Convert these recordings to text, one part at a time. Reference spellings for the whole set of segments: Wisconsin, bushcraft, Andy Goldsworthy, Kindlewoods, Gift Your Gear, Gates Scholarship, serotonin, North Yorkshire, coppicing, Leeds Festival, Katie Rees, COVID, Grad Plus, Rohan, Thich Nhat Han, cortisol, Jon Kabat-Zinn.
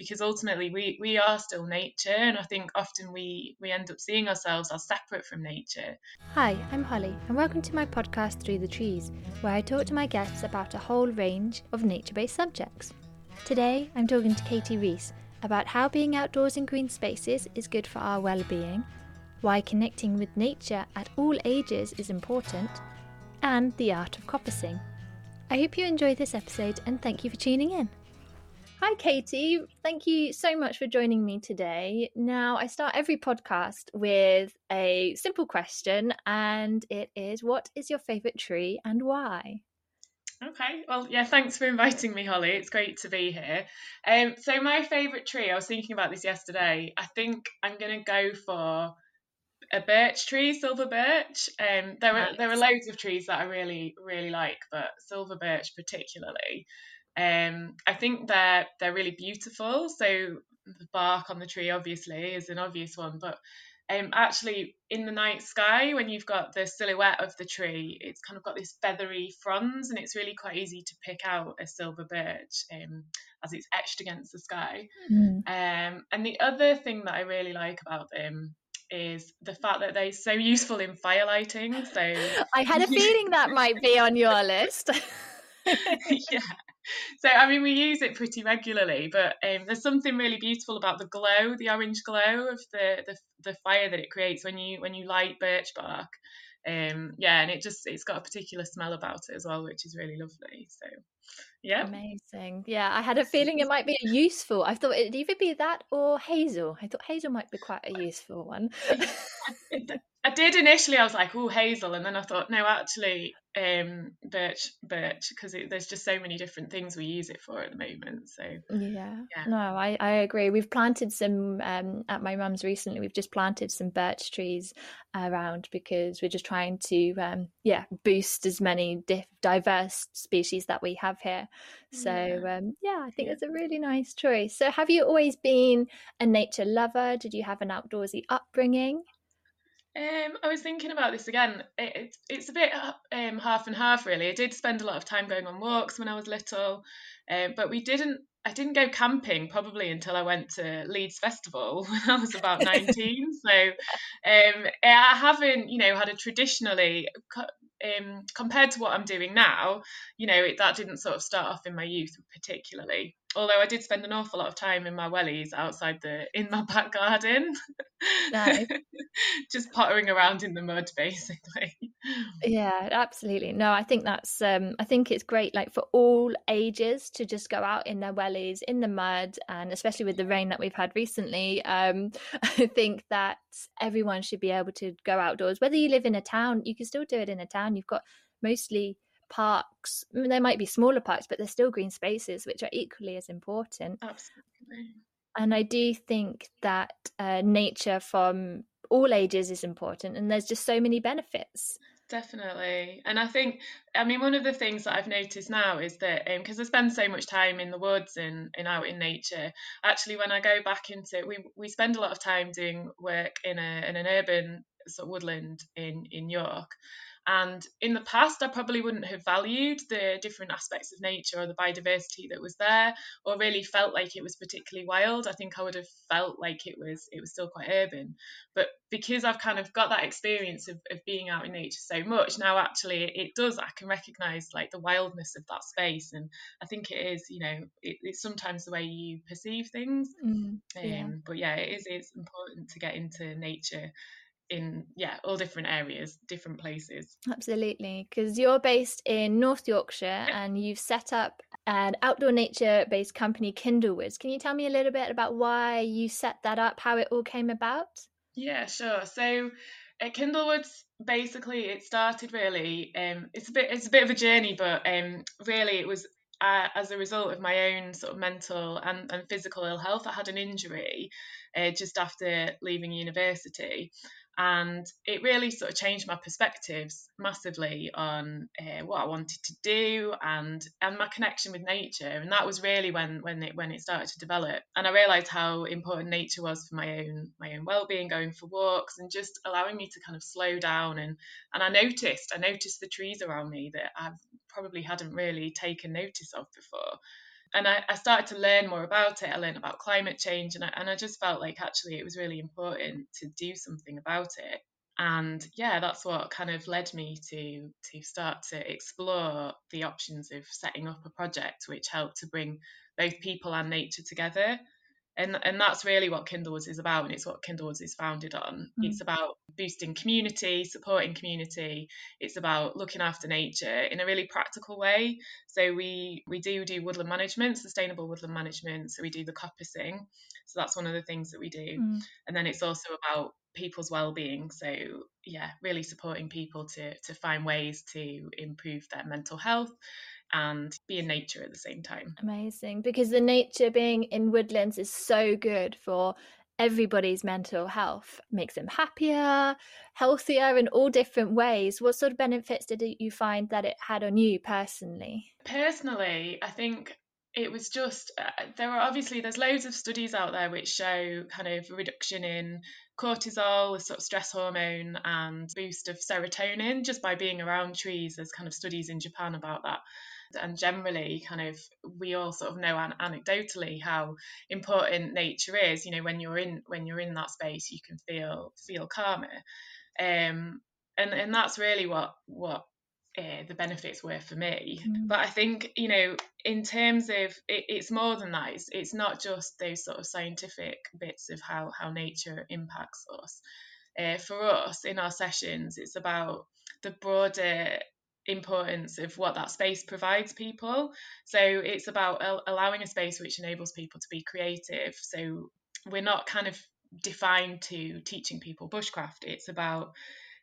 because ultimately we are still nature, and I think often we end up seeing ourselves as separate from nature. Hi, I'm Holly and welcome to my podcast Through the Trees, where I talk to my guests about a whole range of nature-based subjects. Today I'm talking to Katie Rees about how being outdoors in green spaces is good for our well-being, why connecting with nature at all ages is important, and the art of coppicing. I hope you enjoy this episode and thank you for tuning in. Hi Katie, thank you so much for joining me today. Now, I start every podcast with a simple question, and it is, what is your favourite tree and why? Okay, well, yeah, thanks for inviting me, Holly. It's great to be here. So my favourite tree, I was thinking about this yesterday. I think I'm going to go for a birch tree, silver birch. There are loads of trees that I really, really like, but silver birch particularly. I think they're really beautiful. So the bark on the tree, obviously, is an obvious one, but actually, in the night sky, when you've got the silhouette of the tree, it's kind of got this feathery fronds, and it's really quite easy to pick out a silver birch as it's etched against the sky. Mm. And the other thing that I really like about them is the fact that they're so useful in firelighting. So I had a feeling that might be on your list. Yeah. So, I mean, we use it pretty regularly, but there's something really beautiful about the glow, the orange glow of the fire that it creates when you light birch bark. And it's got a particular smell about it as well, which is really lovely. So, yeah. Amazing. Yeah, I had a feeling it might be useful. I thought it'd either be that or hazel. I thought hazel might be quite a useful one. I did initially, I was like, oh, hazel. And then I thought, no, actually, birch, because there's just so many different things we use it for at the moment. So, yeah. No, I agree. We've planted some at my mum's recently. We've just planted some birch trees around because we're just trying to, boost as many diverse species that we have here. So, I think that's a really nice choice. So have you always been a nature lover? Did you have an outdoorsy upbringing? I was thinking about this again. It's a bit half and half, really. I did spend a lot of time going on walks when I was little, but I didn't go camping probably until I went to Leeds Festival when I was about 19. So I haven't, had a traditionally, compared to what I'm doing now, that didn't sort of start off in my youth particularly. Although I did spend an awful lot of time in my wellies outside in my back garden. No. Just pottering around in the mud, basically. Yeah, absolutely. No, I think that's, I think it's great, like for all ages to just go out in their wellies, in the mud, and especially with the rain that we've had recently, I think that everyone should be able to go outdoors. Whether you live in a town, you can still do it in a town. You've got mostly parks. I mean, there might be smaller parks, but there's still green spaces, which are equally as important. Absolutely. And I do think that nature from all ages is important, and there's just so many benefits. Definitely. And I think, I mean, one of the things that I've noticed now is that because I spend so much time in the woods and out in nature, actually when I go back into it, we spend a lot of time doing work in an urban sort of woodland in York. And in the past, I probably wouldn't have valued the different aspects of nature or the biodiversity that was there, or really felt like it was particularly wild. I think I would have felt like it was still quite urban. But because I've kind of got that experience of being out in nature so much, now actually I can recognise like the wildness of that space. And I think it is, it's sometimes the way you perceive things. But yeah, it's important to get into nature in all different areas, different places. Absolutely, because you're based in North Yorkshire and you've set up an outdoor nature-based company, Kindlewoods. Can you tell me a little bit about why you set that up, how it all came about? Yeah, sure. So at Kindlewoods, basically, it started really, it's a bit of a journey, but really it was as a result of my own sort of mental and physical ill health. I had an injury just after leaving university. And it really sort of changed my perspectives massively on what I wanted to do and my connection with nature. And that was really when it started to develop. And I realised how important nature was for my own well-being, going for walks and just allowing me to kind of slow down. And I noticed the trees around me that I probably hadn't really taken notice of before. And I started to learn more about it. I learned about climate change, and I just felt like actually it was really important to do something about it. And yeah, that's what kind of led me to start to explore the options of setting up a project which helped to bring both people and nature together. And that's really what Kindlewoods is about, and it's what Kindlewoods is founded on. Mm. It's about boosting community, supporting community. It's about looking after nature in a really practical way. So we do woodland management, sustainable woodland management. So we do the coppicing. So that's one of the things that we do. Mm. And then it's also about people's well-being. So yeah, really supporting people to find ways to improve their mental health and be in nature at the same time. Amazing, because the nature being in woodlands is so good for everybody's mental health. Makes them happier, healthier in all different ways. What sort of benefits did you find that it had on you personally? Personally, I think it was just, there's loads of studies out there which show kind of reduction in cortisol, a sort of stress hormone, and boost of serotonin just by being around trees. There's kind of studies in Japan about that. And generally, kind of, we all sort of know anecdotally how important nature is. You know, when you're in that space, you can feel calmer. And that's really what the benefits were for me. Mm. But I think, you know, in terms of it's more than that. It's not just those sort of scientific bits of how nature impacts us. For us in our sessions, it's about the broader importance of what that space provides people. So it's about allowing a space which enables people to be creative. So we're not kind of defined to teaching people bushcraft. It's about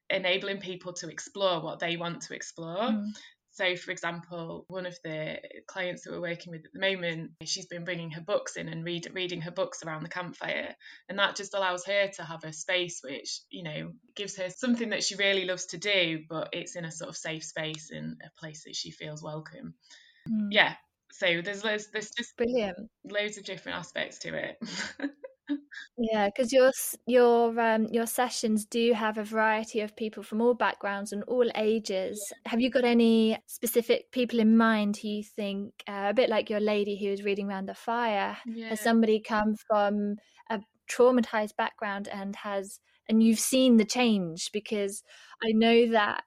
enabling people to explore what they want to explore. Mm. So, for example, one of the clients that we're working with at the moment, she's been bringing her books in and reading her books around the campfire, and that just allows her to have a space which, you know, gives her something that she really loves to do, but it's in a sort of safe space and a place that she feels welcome. Mm. Yeah, so there's just brilliant loads of different aspects to it. Yeah, because your sessions do have a variety of people from all backgrounds and all ages. Have you got any specific people in mind who you think, a bit like your lady who was reading around the fire, yeah. Has somebody come from a traumatized background and you've seen the change? Because I know that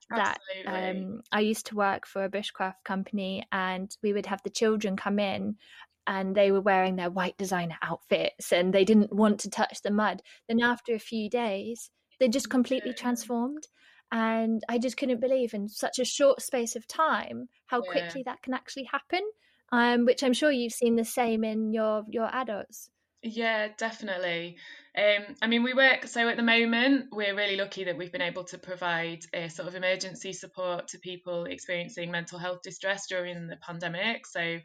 I used to work for a bushcraft company, and we would have the children come in. And they were wearing their white designer outfits and they didn't want to touch the mud. Then after a few days, they just completely transformed. And I just couldn't believe in such a short space of time how quickly that can actually happen, which I'm sure you've seen the same in your adults. Yeah, definitely. I mean, at the moment, we're really lucky that we've been able to provide a sort of emergency support to people experiencing mental health distress during the pandemic. So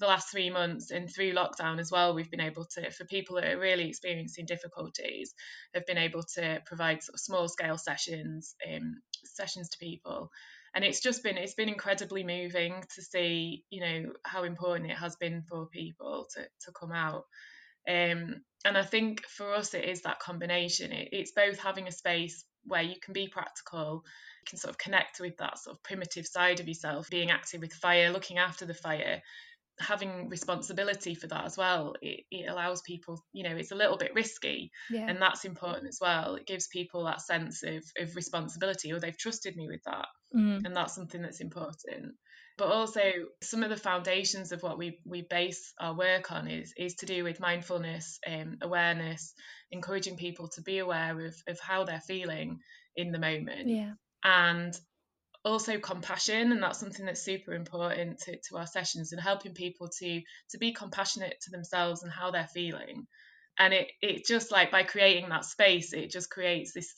the last 3 months and through lockdown as well, we've been able to, for people that are really experiencing difficulties, have been able to provide sort of small scale sessions to people. And it's been incredibly moving to see, you know, how important it has been for people to come out. And I think for us, it is that combination. It's both having a space where you can be practical, you can sort of connect with that sort of primitive side of yourself, being active with fire, looking after the fire, having responsibility for that as well. It allows people, you know, it's a little bit risky, and that's important as well. It gives people that sense of responsibility, or they've trusted me with that, and that's something that's important. But also, some of the foundations of what we base our work on is to do with mindfulness, awareness, encouraging people to be aware of how they're feeling in the moment, and also compassion. And that's something that's super important to our sessions, and helping people to be compassionate to themselves and how they're feeling. And it just, like, by creating that space, it just creates this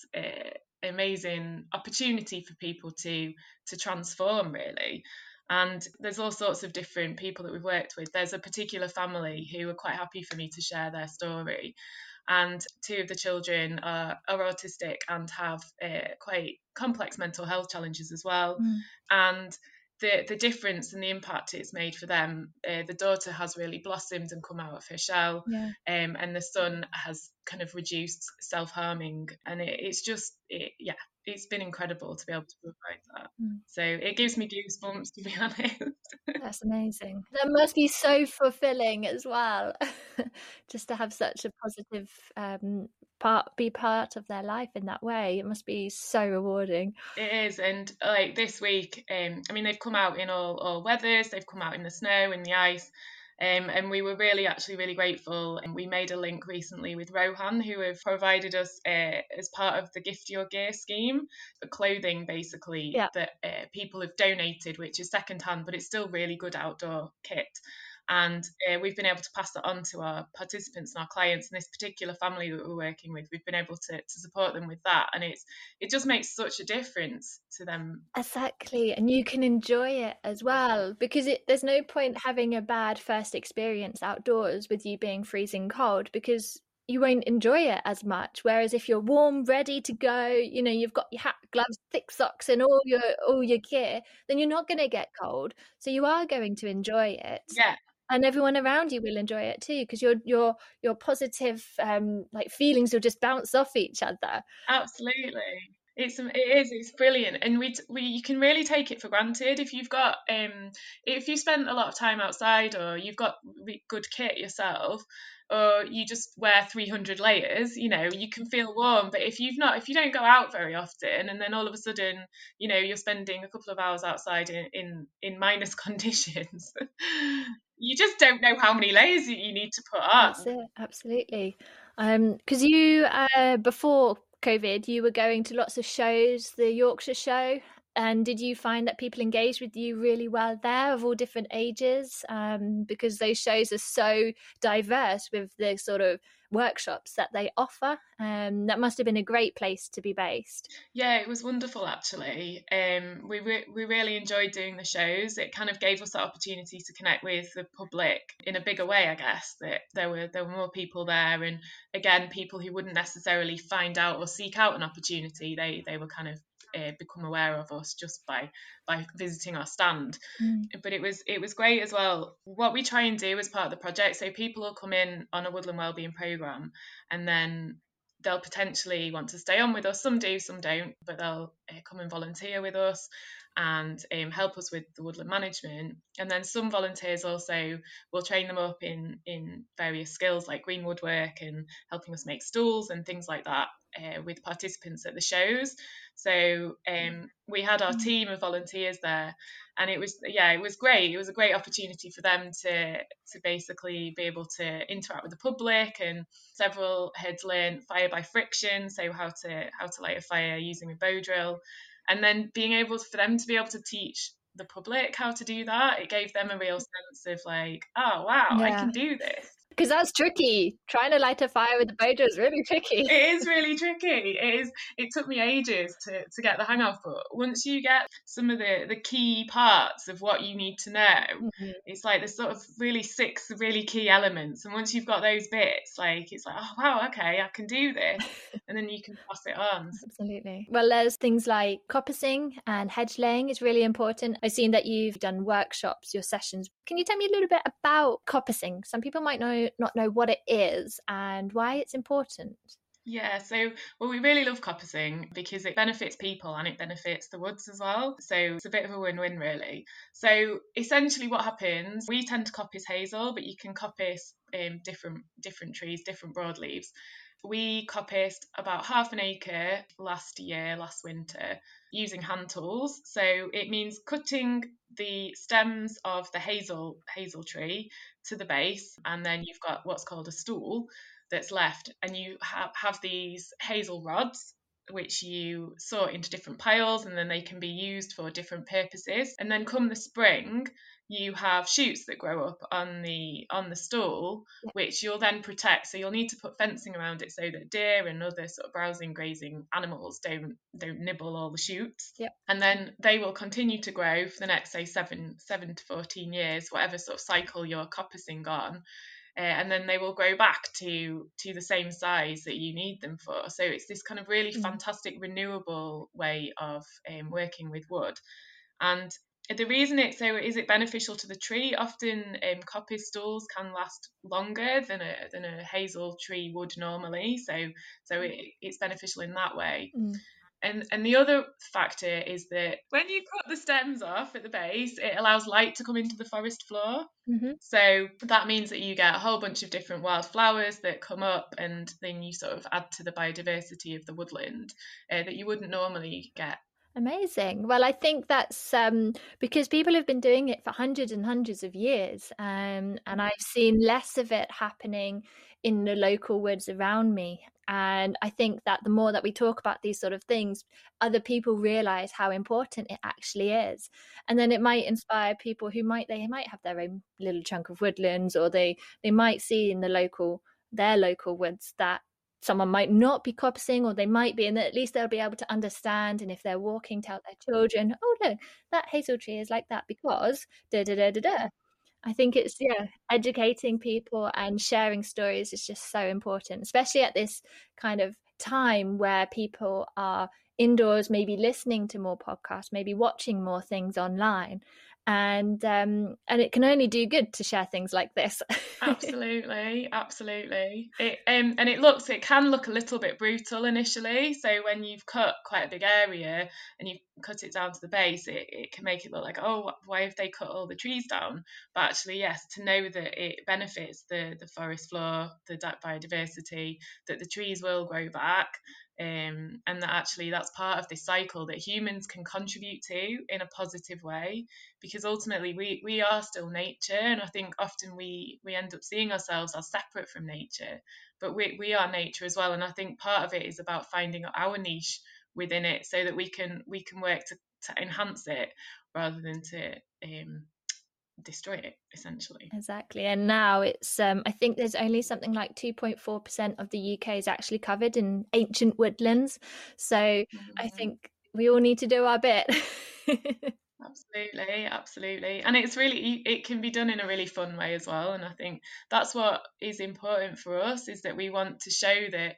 amazing opportunity for people to transform, really. And there's all sorts of different people that we've worked with. There's a particular family who are quite happy for me to share their story. And two of the children are autistic and have quite complex mental health challenges as well. Mm. And the difference and the impact it's made for them, the daughter has really blossomed and come out of her shell, and the son has kind of reduced self-harming. And it's just, it's been incredible to be able to provide that. So it gives me goosebumps, to be honest. That's amazing. That must be so fulfilling as well, just to have such a positive part of their life in that way. It must be so rewarding. It is. And like this week, I mean, they've come out in all weathers, they've come out in the snow, in the ice. And we were really grateful. And we made a link recently with Rohan, who have provided us as part of the Gift Your Gear scheme, the clothing basically that people have donated, which is secondhand, but it's still really good outdoor kit. And we've been able to pass that on to our participants and our clients. And this particular family that we're working with, we've been able to support them with that. And it just makes such a difference to them. Exactly. And you can enjoy it as well, because there's no point having a bad first experience outdoors with you being freezing cold, because you won't enjoy it as much. Whereas if you're warm, ready to go, you know, you've got your hat, gloves, thick socks and all your gear, then you're not going to get cold. So you are going to enjoy it. Yeah. And everyone around you will enjoy it too, because your positive like feelings will just bounce off each other. Absolutely, it's brilliant, and we you can really take it for granted if you've got if you spend a lot of time outside, or you've got good kit yourself, or you just wear 300 layers. You know, you can feel warm, but if you don't go out very often, and then all of a sudden, you know, you're spending a couple of hours outside in minus conditions. You just don't know how many layers you need to put on. That's it, absolutely. Because you, before COVID, you were going to lots of shows, the Yorkshire show, and did you find that people engaged with you really well there, of all different ages? Because those shows are so diverse with the sort of workshops that they offer. That must have been a great place to be based. Yeah, it was wonderful actually. We really enjoyed doing the shows. It kind of gave us the opportunity to connect with the public in a bigger way, I guess, that there were more people there, and again, people who wouldn't necessarily find out or seek out an opportunity, they were kind of become aware of us just by visiting our stand. But it was great as well. What we try and do as part of the project, so people will come in on a woodland wellbeing program, and then they'll potentially want to stay on with us. Some do, some don't, but they'll come and volunteer with us and help us with the woodland management. And then some volunteers also will train them up in various skills like green woodwork and helping us make stools and things like that with participants at the shows. So we had our team of volunteers there, and it was great. It was a great opportunity for them to basically be able to interact with the public. And several had learned fire by friction, so how to light a fire using a bow drill. And then for them to be able to teach the public how to do that, it gave them a real sense of like, oh, wow, yeah, I can do this. Because that's tricky. Trying to light a fire with a bow drill is really tricky. It is really tricky. It is. It took me ages to get the hang of, but once you get some of the key parts of what you need to know, it's like there's sort of really 6 really key elements. And once you've got those bits, like it's like, oh, wow, okay, I can do this. And then you can pass it on. Absolutely. Well, there's things like coppicing and hedge laying is really important. I've seen that you've done workshops, your sessions. Can you tell me a little bit about coppicing? Some people might not know what it is and why it's important. Yeah, so we really love coppicing because it benefits people and it benefits the woods as well. So it's a bit of a win-win really. So essentially what happens, we tend to coppice hazel, but you can coppice different trees, different broadleaves. We coppiced about half an acre last winter, using hand tools. So it means cutting the stems of the hazel tree to the base, and then you've got what's called a stool that's left, and you have these hazel rods which you sort into different piles, and then they can be used for different purposes. And then come the spring, you have shoots that grow up on the stool, which you'll then protect. So you'll need to put fencing around it so that deer and other sort of grazing animals don't nibble all the shoots. Yep. And then they will continue to grow for the next, say, seven to 14 years, whatever sort of cycle you're coppicing on. And then they will grow back to the same size that you need them for. So it's this kind of really fantastic renewable way of working with wood. And the reason is it beneficial to the tree? Often coppice stools can last longer than a hazel tree would normally. So it's beneficial in that way. And the other factor is that when you cut the stems off at the base, it allows light to come into the forest floor. Mm-hmm. So that means that you get a whole bunch of different wildflowers that come up, and then you sort of add to the biodiversity of the woodland that you wouldn't normally get. Amazing. Well, I think that's because people have been doing it for hundreds and hundreds of years, and I've seen less of it happening in the local woods around me. And I think that the more that we talk about these sort of things, other people realize how important it actually is. And then it might inspire people who might have their own little chunk of woodlands, or they might see in their local woods that someone might not be coppicing, or they might be, and at least they'll be able to understand. And if they're walking, tell their children, oh no, that hazel tree is like that because da da da da da. I think it's, educating people and sharing stories is just so important, especially at this kind of time where people are indoors, maybe listening to more podcasts, maybe watching more things online. And it can only do good to share things like this. Absolutely. It can look a little bit brutal initially. So when you've cut quite a big area and you cut it down to the base, it can make it look like, oh, why have they cut all the trees down? But actually, yes, to know that it benefits the forest floor, the biodiversity, that the trees will grow back, and that actually that's part of this cycle that humans can contribute to in a positive way, because ultimately we are still nature. And I think often we end up seeing ourselves as separate from nature, but we are nature as well. And I think part of it is about finding our niche within it so that we can work to enhance it rather than to destroy it, essentially. Exactly. And now it's I think there's only something like 2.4% of the UK is actually covered in ancient woodlands, so mm-hmm. I think we all need to do our bit. Absolutely. And it's really, it can be done in a really fun way as well. And I think that's what is important for us, is that we want to show that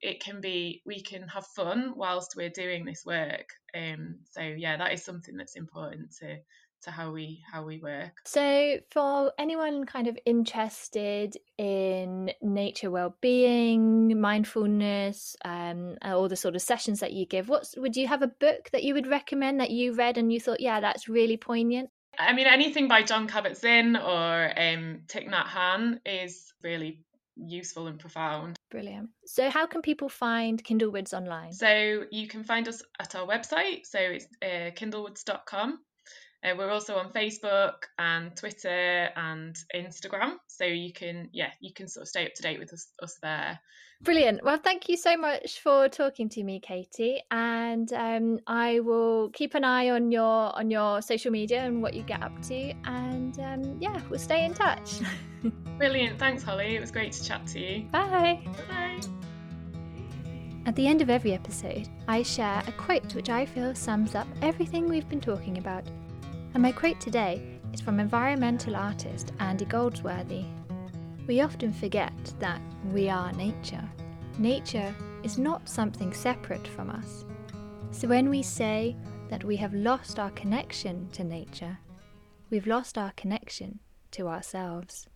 it can be, we can have fun whilst we're doing this work. That is something that's important to how we work. So for anyone kind of interested in nature well-being, mindfulness, all the sort of sessions that you give, would you have a book that you would recommend that you read and you thought, yeah, that's really poignant? I mean, anything by Jon Kabat-Zinn or Thich Nhat Han is really useful and profound. Brilliant. So how can people find Kindlewoods online? So you can find us at our website, so it's kindlewoods.com. We're also on Facebook and Twitter and Instagram, so you can sort of stay up to date with us there. Brilliant. Well, thank you so much for talking to me, Katie, and I will keep an eye on your social media and what you get up to, and we'll stay in touch. Brilliant. Thanks, Holly. It was great to chat to you. Bye. Bye. At the end of every episode, I share a quote which I feel sums up everything we've been talking about. And my quote today is from environmental artist Andy Goldsworthy. We often forget that we are nature. Nature is not something separate from us. So when we say that we have lost our connection to nature, we've lost our connection to ourselves.